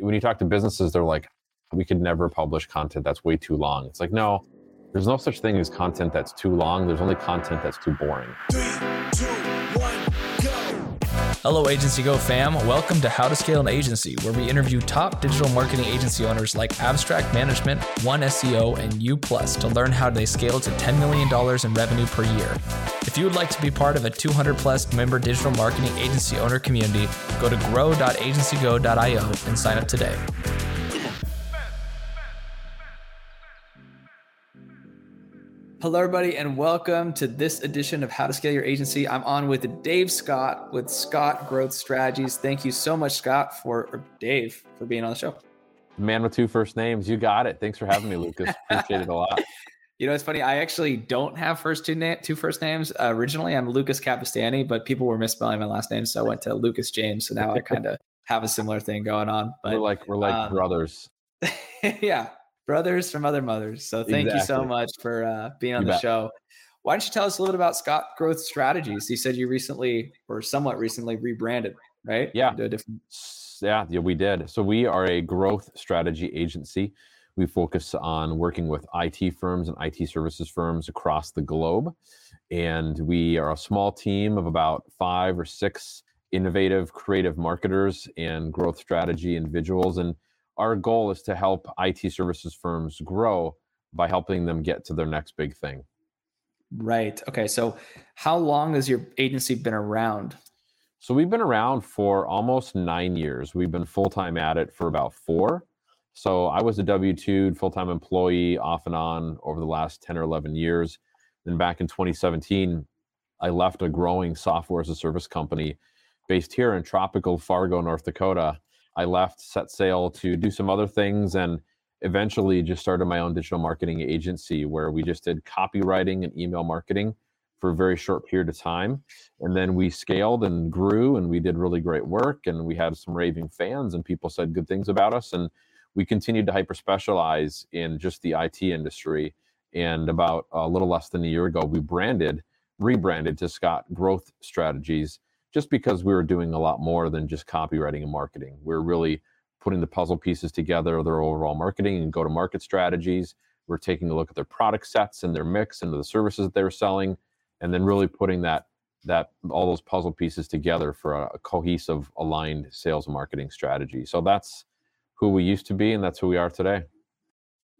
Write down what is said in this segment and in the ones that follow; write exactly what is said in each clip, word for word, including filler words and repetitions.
when you talk to businesses, they're like, we could never publish content that's way too long. It's like, no, there's no such thing as content that's too long. There's only content that's too boring. Three, two, one, go. Hello, AgencyGo fam. Welcome to How to Scale an Agency, where we interview top digital marketing agency owners like Abstract Management, One S E O, and U Plus to learn how they scale to ten million dollars in revenue per year. If you would like to be part of a two hundred plus member digital marketing agency owner community, go to grow dot agency go dot io and sign up today. Hello, everybody, and welcome to this edition of How to Scale Your Agency. I'm on with Dave Scott with Scott Growth Strategies. Thank you so much, Scott, for or Dave, for being on the show. Man with two first names. You got it. Thanks for having me, Lucas. Appreciate it a lot. You know, it's funny. I actually don't have first two, na- two first names. Uh, originally, I'm Lucas Capistani, but people were misspelling my last name, so I went to Lucas James. So now I kind of have a similar thing going on. But we're like we're like um, brothers. Yeah, brothers from other mothers. So thank exactly. you so much for uh, being on you the bet. show. Why don't you tell us a little bit about Scott Growth Strategies? You said you recently, or somewhat recently, rebranded, right? Yeah. To a different- yeah, yeah, we did. So we are a growth strategy agency. We focus on working with I T firms and I T services firms across the globe. And we are a small team of about five or six innovative, creative marketers and growth strategy individuals. And our goal is to help I T services firms grow by helping them get to their next big thing. Right. Okay. So how long has your agency been around? So we've been around for almost nine years. We've been full-time at it for about four. So I was a W two full-time employee off and on over the last ten or eleven years. Then back in twenty seventeen, I left a growing software as a service company based here in tropical Fargo, North Dakota. I left, set sail to do some other things, and eventually just started my own digital marketing agency where we just did copywriting and email marketing for a very short period of time. And then we scaled and grew, and we did really great work, and we had some raving fans, and people said good things about us. And we continued to hyper-specialize in just the I T industry. And about a little less than a year ago, we branded, rebranded to Scott Growth Strategies, just because we were doing a lot more than just copywriting and marketing. We're really putting the puzzle pieces together, their overall marketing and go-to-market strategies. We're taking a look at their product sets and their mix and the services that they were selling, and then really putting that that all those puzzle pieces together for a cohesive, aligned sales and marketing strategy. So that's who we used to be, and that's who we are today.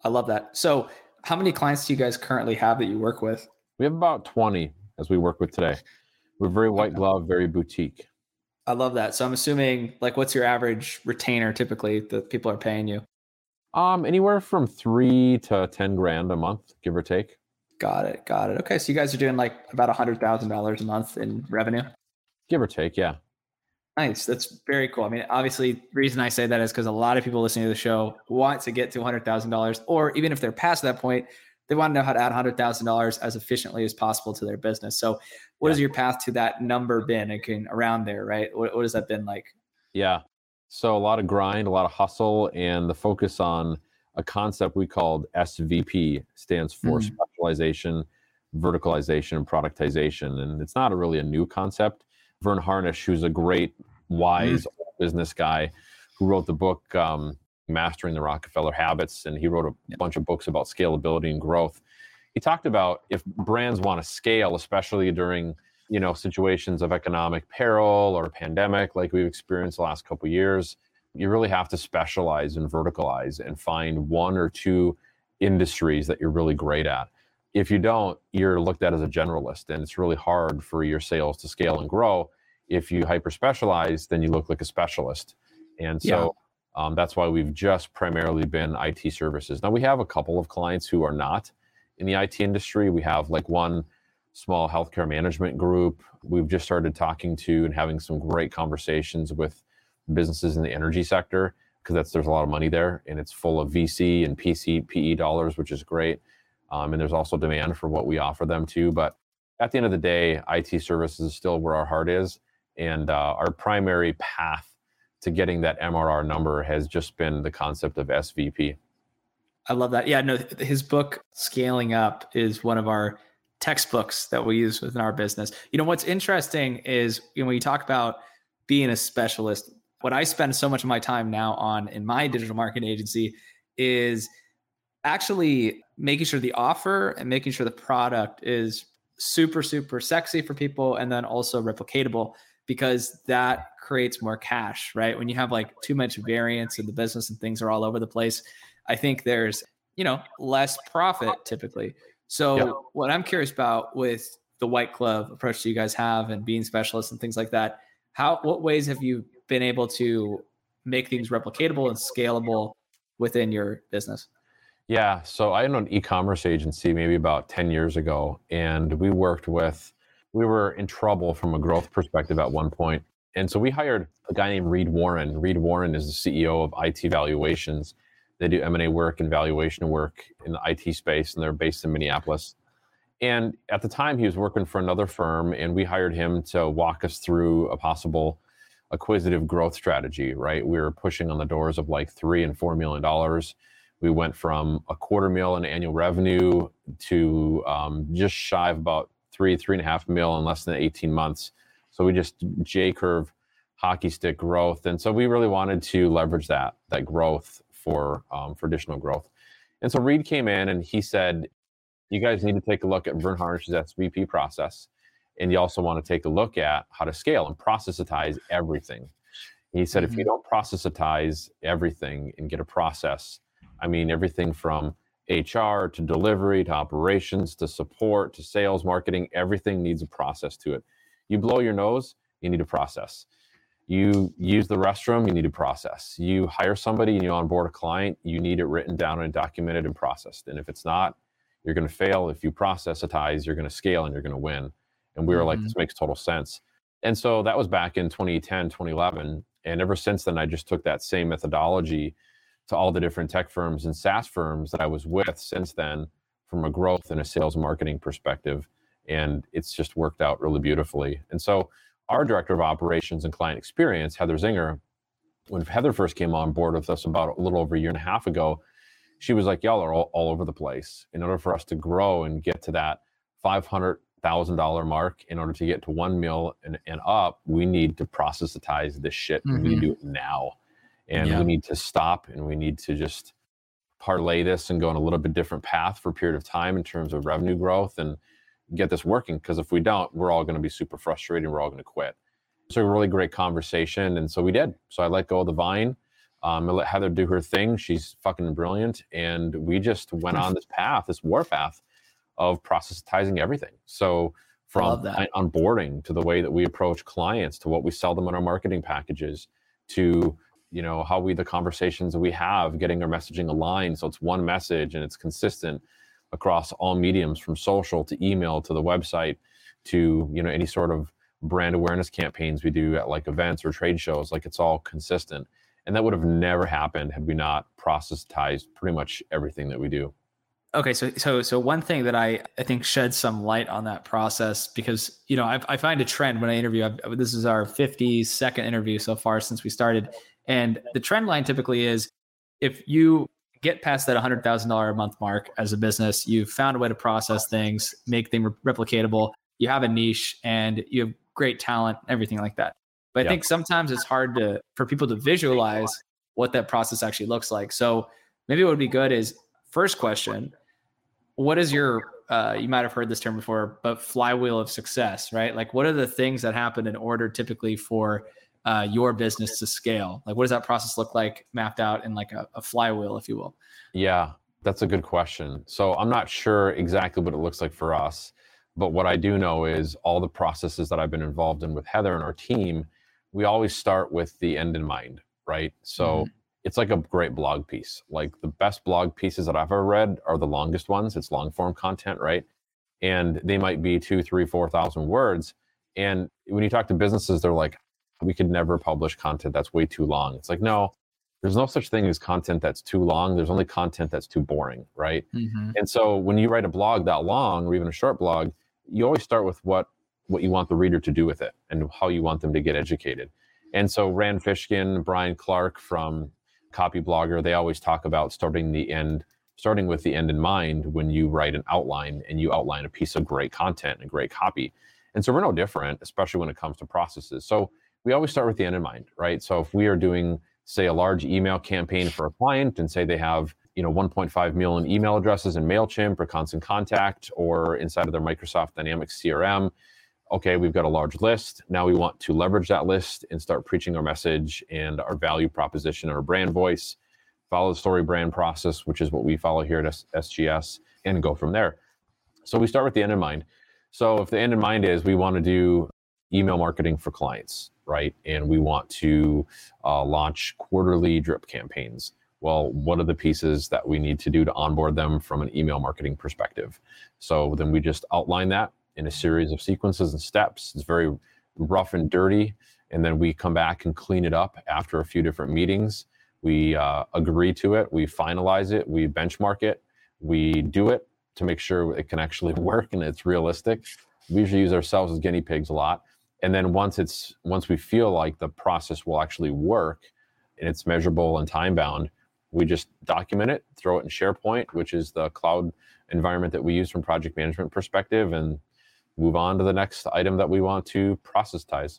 I love that. So how many clients do you guys currently have that you work with? We have about twenty as we work with today. We're very white glove, very boutique. I love that. So I'm assuming, like, what's your average retainer typically that people are paying you? Um, anywhere from three to ten grand a month, give or take. Got it. Got it. Okay. So you guys are doing like about a hundred thousand dollars a month in revenue. Give or take. Yeah. Nice. That's very cool. I mean, obviously, the reason I say that is because a lot of people listening to the show want to get to one hundred thousand dollars, or even if they're past that point, they want to know how to add one hundred thousand dollars as efficiently as possible to their business. So what has yeah. your path to that number been? It can, around there, right? What, what has that been like? Yeah. So a lot of grind, a lot of hustle, and the focus on a concept we called S V P, stands for mm-hmm. specialization, verticalization, and productization. And it's not a really a new concept. Vern Harnish, who's a great, wise mm. business guy who wrote the book um, Mastering the Rockefeller Habits, and he wrote a yeah. bunch of books about scalability and growth. He talked about if brands want to scale, especially during, you know, situations of economic peril or pandemic like we've experienced the last couple of years, you really have to specialize and verticalize and find one or two industries that you're really great at. If you don't, you're looked at as a generalist, and it's really hard for your sales to scale and grow. If you hyper-specialize, then you look like a specialist. And so yeah. um, that's why we've just primarily been I T services. Now, we have a couple of clients who are not in the I T industry. We have like one small healthcare management group. We've just started talking to and having some great conversations with businesses in the energy sector, because that's there's a lot of money there, and it's full of V C and P C, P E dollars, which is great. Um, and there's also demand for what we offer them too. But at the end of the day, I T services is still where our heart is. And uh, our primary path to getting that M R R number has just been the concept of S V P. I love that. Yeah, no, his book, Scaling Up, is one of our textbooks that we use within our business. You know, what's interesting is, you know, when you talk about being a specialist, what I spend so much of my time now on in my digital marketing agency is actually making sure the offer and making sure the product is super, super sexy for people and then also replicatable, because that creates more cash, right? When you have like too much variance in the business and things are all over the place, I think there's, you know, less profit typically. So yep. What I'm curious about with the white glove approach that you guys have and being specialists and things like that, how, what ways have you been able to make things replicatable and scalable within your business? Yeah. So I owned an e-commerce agency maybe about ten years ago, and we worked with, we were in trouble from a growth perspective at one point. And so we hired a guy named Reed Warren. Reed Warren is the C E O of I T Valuations. They do M and A work and valuation work in the I T space, and they're based in Minneapolis. And at the time, he was working for another firm, and we hired him to walk us through a possible acquisitive growth strategy, right? We were pushing on the doors of like three and four million dollars. We went from a quarter mil in annual revenue to um, just shy of about three, three and a half mil in less than eighteen months. So we just J-curve hockey stick growth. And so we really wanted to leverage that, that growth for, um, for additional growth. And so Reed came in and he said, you guys need to take a look at Vern Harnish's S V P process. And you also want to take a look at how to scale and processitize everything. He said, mm-hmm. if you don't processitize everything and get a process, I mean, everything from H R to delivery, to operations, to support, to sales, marketing, everything needs a process to it. You blow your nose, you need a process. You use the restroom, you need a process. You hire somebody and you onboard a client, you need it written down and documented and processed. And if it's not, you're going to fail. If you processitize, you're going to scale and you're going to win. And we were mm-hmm. like, this makes total sense. And so that was back in twenty ten, twenty eleven. And ever since then, I just took that same methodology to all the different tech firms and SaaS firms that I was with since then, from a growth and a sales and marketing perspective. And it's just worked out really beautifully. And so our director of operations and client experience, Heather Zinger, when Heather first came on board with us about a little over a year and a half ago, she was like, y'all are all, all over the place. In order for us to grow and get to that five hundred thousand dollars mark, in order to get to one mil and, and up, we need to processitize this shit. Mm-hmm. We need to do it now. And yeah. we need to stop, and we need to just parlay this and go on a little bit different path for a period of time in terms of revenue growth and get this working. Because if we don't, we're all going to be super frustrated. We're all going to quit. So a really great conversation. And so we did. So I let go of the vine. Um, I let Heather do her thing. She's fucking brilliant. And we just went on this path, this warpath of processitizing everything. So from onboarding to the way that we approach clients, to what we sell them on our marketing packages, to you know, how we, the conversations that we have, getting our messaging aligned. So it's one message and it's consistent across all mediums, from social to email, to the website, to, you know, any sort of brand awareness campaigns we do at like events or trade shows. Like, it's all consistent. And that would have never happened had we not processitized pretty much everything that we do. Okay. So, so, so one thing that I, I think sheds some light on that process, because, you know, I, I find a trend when I interview, I've, this is our fifty-second interview so far since we started. And the trend line typically is, if you get past that one hundred thousand dollars a month mark as a business, you've found a way to process things, make them re- replicatable, you have a niche, and you have great talent, everything like that. But yeah. I think sometimes it's hard to for people to visualize what that process actually looks like. So maybe what would be good is, first question, what is your, uh, you might've heard this term before, but flywheel of success, right? Like, what are the things that happen in order typically for Uh, your business to scale? Like, what does that process look like mapped out in like a, a flywheel, if you will? Yeah, that's a good question. So I'm not sure exactly what it looks like for us, but what I do know is all the processes that I've been involved in with Heather and our team, we always start with the end in mind, right? So mm-hmm. it's like a great blog piece. Like, the best blog pieces that I've ever read are the longest ones. It's long form content, right? And they might be two, three, four thousand words. And when you talk to businesses, they're like, we could never publish content that's way too long. It's like, no, there's no such thing as content that's too long. There's only content that's too boring, right? Mm-hmm. And so when you write a blog that long, or even a short blog, you always start with what, what you want the reader to do with it and how you want them to get educated. And so Rand Fishkin, Brian Clark from Copy Blogger, they always talk about starting the end, starting with the end in mind when you write an outline, and you outline a piece of great content and great copy. And so we're no different, especially when it comes to processes. So we always start with the end in mind, right? So if we are doing, say, a large email campaign for a client and say they have, you know, one point five million email addresses in MailChimp or Constant Contact or inside of their Microsoft Dynamics C R M, okay, we've got a large list. Now we want to leverage that list and start preaching our message and our value proposition, our brand voice, follow the story brand process, which is what we follow here at S G S, and go from there. So we start with the end in mind. So if the end in mind is we want to do email marketing for clients, right? And we want to uh, launch quarterly drip campaigns. Well, what are the pieces that we need to do to onboard them from an email marketing perspective? So then we just outline that in a series of sequences and steps. It's very rough and dirty. And then we come back and clean it up after a few different meetings. We uh, agree to it, we finalize it, we benchmark it, we do it to make sure it can actually work and it's realistic. We usually use ourselves as guinea pigs a lot. And then once it's once we feel like the process will actually work and it's measurable and time bound, we just document it, throw it in SharePoint, which is the cloud environment that we use from project management perspective, and move on to the next item that we want to processitize.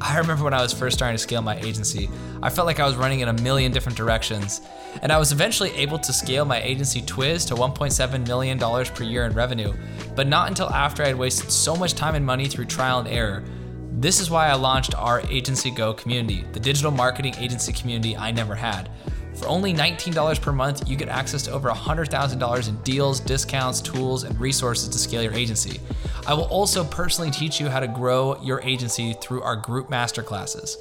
I remember when I was first starting to scale my agency, I felt like I was running in a million different directions, and I was eventually able to scale my agency Twiz to one point seven million dollars per year in revenue, but not until after I had wasted so much time and money through trial and error. This is why I launched our AgencyGo community, the digital marketing agency community I never had. For only nineteen dollars per month, you get access to over one hundred thousand dollars in deals, discounts, tools, and resources to scale your agency. I will also personally teach you how to grow your agency through our group masterclasses.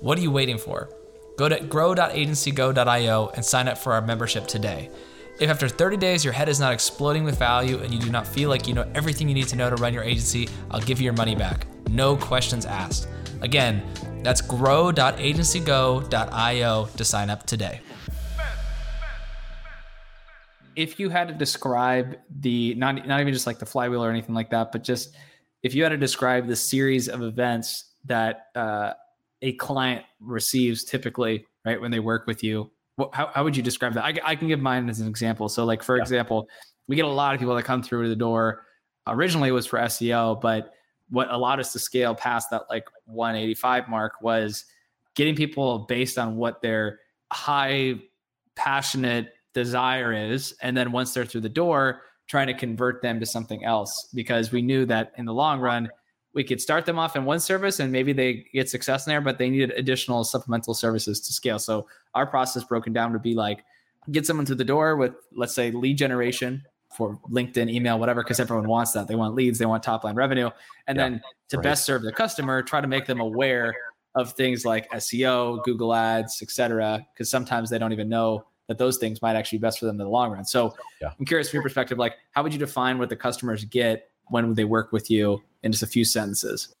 What are you waiting for? Go to grow dot agency go dot io and sign up for our membership today. If after thirty days your head is not exploding with value and you do not feel like you know everything you need to know to run your agency, I'll give you your money back. No questions asked. Again, that's grow dot agency go dot io to sign up today. If you had to describe the, not not even just like the flywheel or anything like that, but just if you had to describe the series of events that uh, a client receives typically, right, when they work with you, what, how, how would you describe that? I, I can give mine as an example. So like, for yeah. example, we get a lot of people that come through the door. Originally it was for S E O, but what allowed us to scale past that like one eighty-five mark was getting people based on what their high, passionate desire is, and then once they're through the door, trying to convert them to something else, because we knew that in the long run we could start them off in one service and maybe they get success in there, but they needed additional supplemental services to scale. So our process broken down to be like, get someone through the door with, let's say, lead generation for LinkedIn, email, whatever, because everyone wants that. They want leads, they want top line revenue, and yeah, then to right. best serve the customer, try to make them aware of things like S E O, Google Ads, et cetera, because sometimes they don't even know that those things might actually be best for them in the long run. So yeah. I'm curious from your perspective, like, how would you define what the customers get when they work with you in just a few sentences?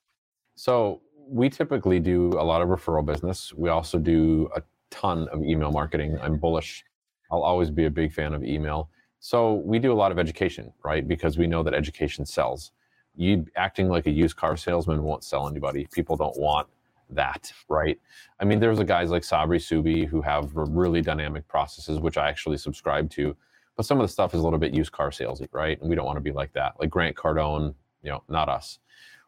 So we typically do a lot of referral business. We also do a ton of email marketing. I'm bullish. I'll always be a big fan of email. So we do a lot of education, right? Because we know that education sells. You acting like a used car salesman won't sell anybody. People don't want that, right? I mean, there's a guys like Sabri Subi who have really dynamic processes, which I actually subscribe to, but some of the stuff is a little bit used car salesy, right? And we don't want to be like that. Like Grant Cardone, you know, not us.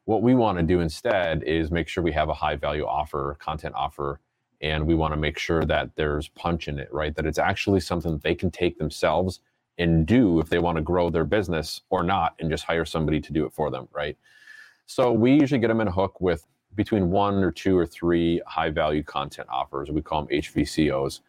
What we want to do instead is make sure we have a high value offer, content offer, and we want to make sure that there's punch in it, right? That it's actually something they can take themselves and do if they want to grow their business or not, and just hire somebody to do it for them, right? So we usually get them in a hook with between one or two or three high value content offers. We call them H V C Os.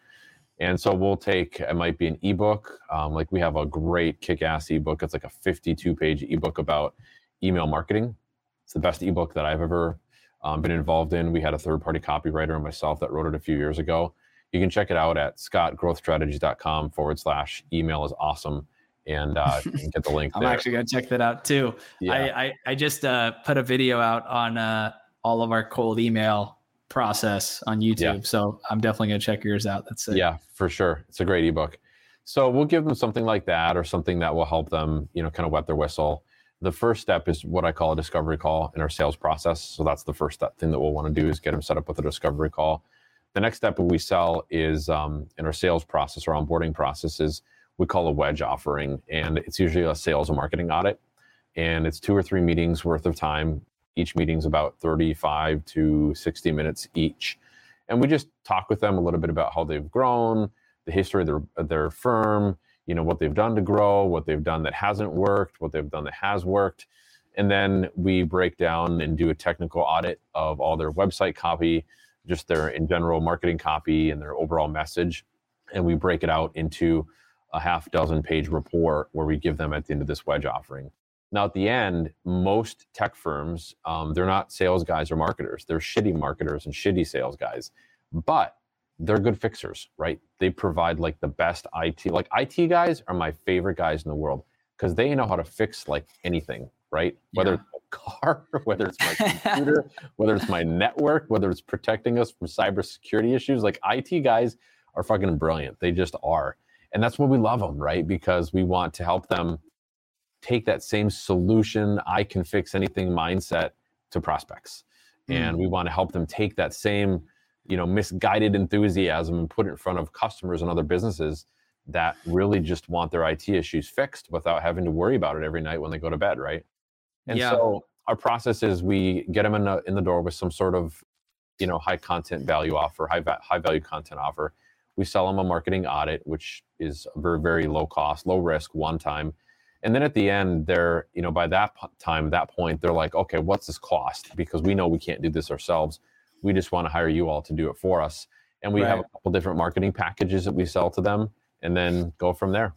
And so we'll take, it might be an ebook. Um, like we have a great kick-ass ebook. It's like a fifty-two page ebook about email marketing. It's the best ebook that I've ever um, been involved in. We had a third-party copywriter and myself that wrote it a few years ago. You can check it out at scott growth strategies dot com forward slash email is awesome. And uh, you can get the link. I'm there. Actually going to check that out too. Yeah. I, I, I just uh, put a video out on, uh, all of our cold email process on YouTube. Yeah. So I'm definitely going to check yours out. That's it. Yeah, for sure. It's a great ebook. So we'll give them something like that or something that will help them, you know, kind of wet their whistle. The first step is what I call a discovery call in our sales process. So that's the first step, thing that we'll want to do is get them set up with a discovery call. The next step when we sell is um, in our sales process or onboarding process is we call a wedge offering. And it's usually a sales and marketing audit. And it's two or three meetings worth of time Each meeting's about thirty-five to sixty minutes each. And we just talk with them a little bit about how they've grown, the history of their, of their firm, you know, what they've done to grow, what they've done that hasn't worked, what they've done that has worked. And then we break down and do a technical audit of all their website copy, just their in general marketing copy and their overall message. And we break it out into a half dozen page report where we give them at the end of this wedge offering. Now at the end, most tech firms, um, they're not sales guys or marketers. They're shitty marketers and shitty sales guys, but they're good fixers, right? They provide like the best I T, like I T guys are my favorite guys in the world because they know how to fix like anything, right? Whether yeah. it's a car, whether it's my computer, whether it's my network, whether it's protecting us from cybersecurity issues, like I T guys are fucking brilliant. They just are. And that's why we love them, right? Because we want to help them take that same solution, I can fix anything mindset to prospects. Mm. And we want to help them take that same, you know, misguided enthusiasm and put it in front of customers and other businesses that really just want their I T issues fixed without having to worry about it every night when they go to bed, right? And yeah. so our process is we get them in the, in the door with some sort of, you know, high content value offer, high va- high value content offer. We sell them a marketing audit, which is very, very low cost, low risk, one time. And then at the end, they're, you know, by that p- time, that point, they're like, okay, what's this cost? Because we know we can't do this ourselves. We just want to hire you all to do it for us. And we right. have a couple different marketing packages that we sell to them and then go from there.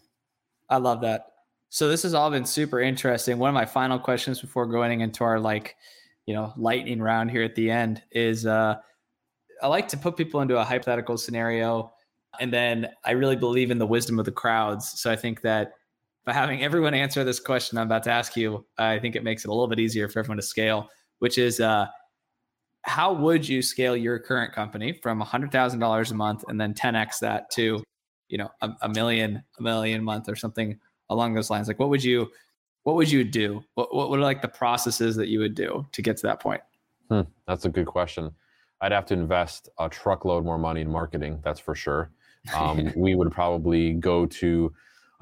I love that. So this has all been super interesting. One of my final questions before going into our like, you know, lightning round here at the end is uh, I like to put people into a hypothetical scenario. And then I really believe in the wisdom of the crowds. So I think that by having everyone answer this question I'm about to ask you, I think it makes it a little bit easier for everyone to scale, which is uh, how would you scale your current company from one hundred thousand dollars a month and then ten X that to, you know, a, a million, a million a month or something along those lines? Like, what would you, what would you do? What, what would like the processes that you would do to get to that point? Hmm, that's a good question. I'd have to invest a truckload more money in marketing. That's for sure. um, we would probably go to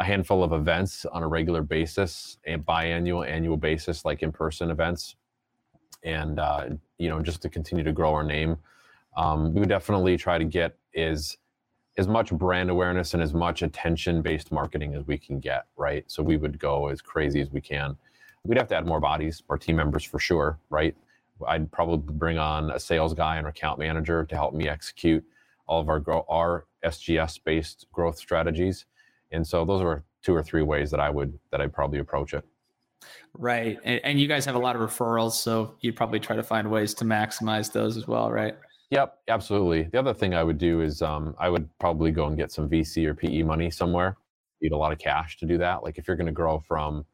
a handful of events on a regular basis, a biannual, annual basis, like in-person events. And, uh, you know, just to continue to grow our name. Um, we would definitely try to get as, as much brand awareness and as much attention-based marketing as we can get, right? So we would go as crazy as we can. We'd have to add more bodies, more team members for sure, right? I'd probably bring on a sales guy and account manager to help me execute all of our grow our S G S-based growth strategies. And so those are two or three ways that I would, that I'd probably approach it. Right. And, and you guys have a lot of referrals, so you'd probably try to find ways to maximize those as well, right? Yep, absolutely. The other thing I would do is um, I would probably go and get some V C or P E money somewhere. Need a lot of cash to do that. Like if you're going to grow from,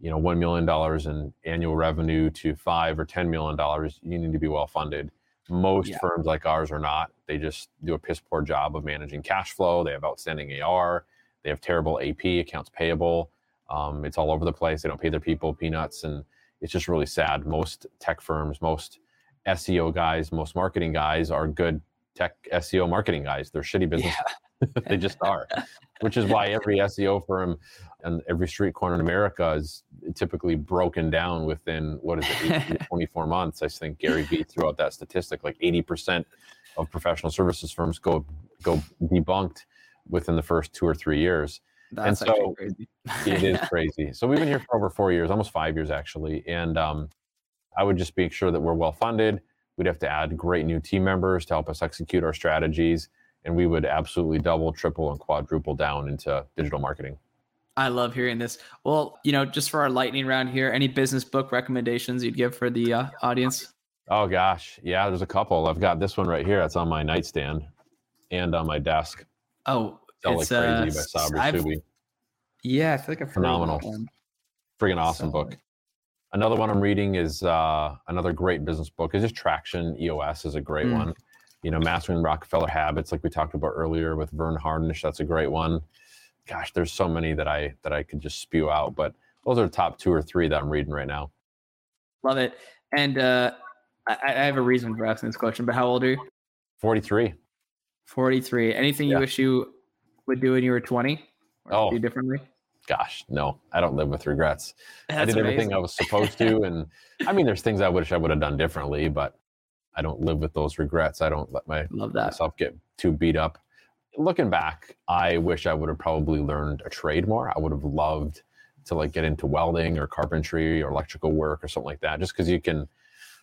you know, one million dollars in annual revenue to five or ten million dollars, you need to be well-funded. Most yeah. firms like ours are not. They just do a piss poor job of managing cash flow. They have outstanding A R. They have terrible A P, accounts payable. Um, it's all over the place. They don't pay their people peanuts. And it's just really sad. Most tech firms, most S E O guys, most marketing guys are good tech S E O marketing guys. They're shitty business. Yeah. They just are, which is why every S E O firm and every street corner in America is typically broken down within, what is it, twenty-four months. I think Gary Vee threw out that statistic, like eighty percent of professional services firms go go debunked within the first two or three years. That's and so crazy. It is crazy. So we've been here for over four years, almost five years actually. And um, I would just make sure that we're well-funded. We'd have to add great new team members to help us execute our strategies. And we would absolutely double, triple, and quadruple down into digital marketing. I love hearing this. Well, you know, just for our lightning round here, any business book recommendations you'd give for the uh, audience? Oh gosh. Yeah, there's a couple. I've got this one right here. It's on my nightstand and on my desk. Oh, Sell it's like crazy uh, by Sabri Subi. Yeah, I feel like a phenomenal, freaking awesome so, book. Another one I'm reading is uh, another great business book. It's just Traction E O S is a great mm. one. You know, Mastering the Rockefeller Habits, like we talked about earlier with Vern Harnish. That's a great one. Gosh, there's so many that I that I could just spew out, but those are the top two or three that I'm reading right now. Love it. And uh, I, I have a reason for asking this question, but how old are you? forty-three. forty-three. Anything you yeah. wish you would do when you were twenty? Or oh, do differently? gosh, no, I don't live with regrets. That's I did amazing. Everything I was supposed to. And I mean, there's things I wish I would have done differently, but I don't live with those regrets. I don't let my, Love that. myself get too beat up. Looking back, I wish I would have probably learned a trade more. I would have loved to like get into welding or carpentry or electrical work or something like that, just because you can,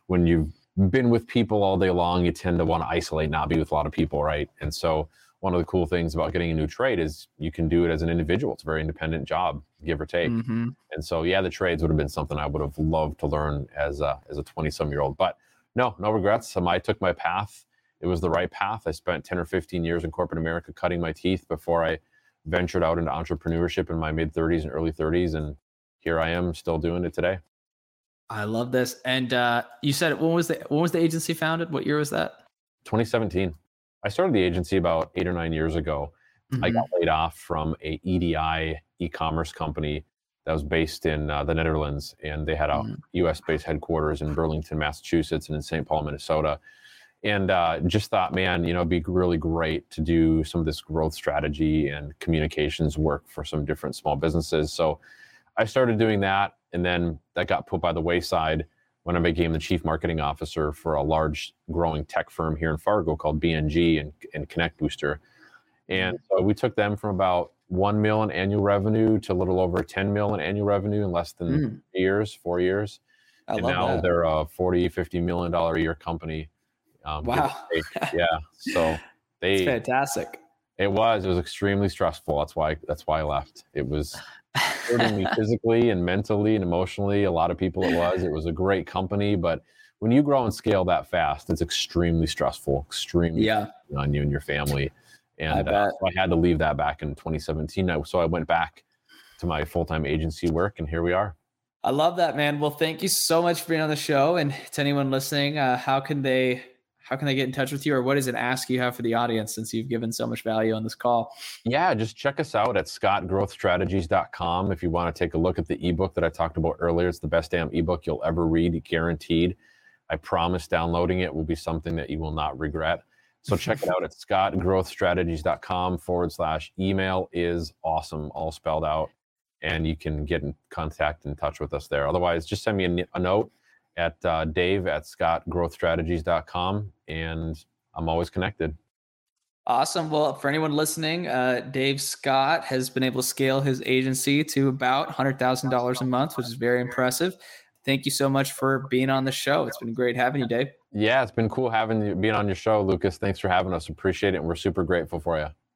when you've been with people all day long, you tend to want to isolate, not be with a lot of people, right? And so one of the cool things about getting a new trade is you can do it as an individual. It's a very independent job, give or take. Mm-hmm. And so, yeah, the trades would have been something I would have loved to learn as a, as a twenty-some-year-old. But no, no regrets. Um, I took my path. It was the right path. I spent ten or fifteen years in corporate America cutting my teeth before I ventured out into entrepreneurship in my mid-thirties and early thirties. And here I am still doing it today. I love this. And uh, you said, when was the when was the agency founded? What year was that? twenty seventeen. I started the agency about eight or nine years ago. Mm-hmm. I got laid off from a E D I e-commerce company that was based in uh, the Netherlands. And they had a mm-hmm. U S-based headquarters in Burlington, Massachusetts, and in Saint Paul, Minnesota. And uh, just thought, man, you know, it'd be really great to do some of this growth strategy and communications work for some different small businesses. So I started doing that. And then that got put by the wayside when I became the chief marketing officer for a large growing tech firm here in Fargo called B N G and, and Connect Booster. And so we took them from about one mil in annual revenue to a little over ten mil in annual revenue in less than mm. three years, four years. I and love now that. They're a forty, fifty million dollars a year company. Um, wow. Yeah. So they, it's fantastic. It was, it was extremely stressful. That's why, that's why I left. It was hurting me physically and mentally and emotionally. A lot of people it was, it was a great company, but when you grow and scale that fast, it's extremely stressful, extremely yeah. on you and your family. And I, uh, so I had to leave that back in twenty seventeen. I, so I went back to my full-time agency work and here we are. I love that, man. Well, thank you so much for being on the show. And to anyone listening, uh, how can they, How can they get in touch with you, or what is an ask you have for the audience since you've given so much value on this call? Yeah, just check us out at scott growth strategies dot com. If you want to take a look at the ebook that I talked about earlier, it's the best damn ebook you'll ever read, guaranteed. I promise downloading it will be something that you will not regret. So check it out at scott growth strategies dot com forward slash email is awesome, all spelled out. And you can get in contact and in touch with us there. Otherwise, just send me a, a note at uh, Dave at scott growth strategies dot com, and I'm always connected. Awesome. Well, for anyone listening, uh, Dave Scott has been able to scale his agency to about one hundred thousand dollars a month, which is very impressive. Thank you so much for being on the show. It's been great having you, Dave. Yeah, it's been cool having you, being on your show, Lucas. Thanks for having us. Appreciate it, and we're super grateful for you.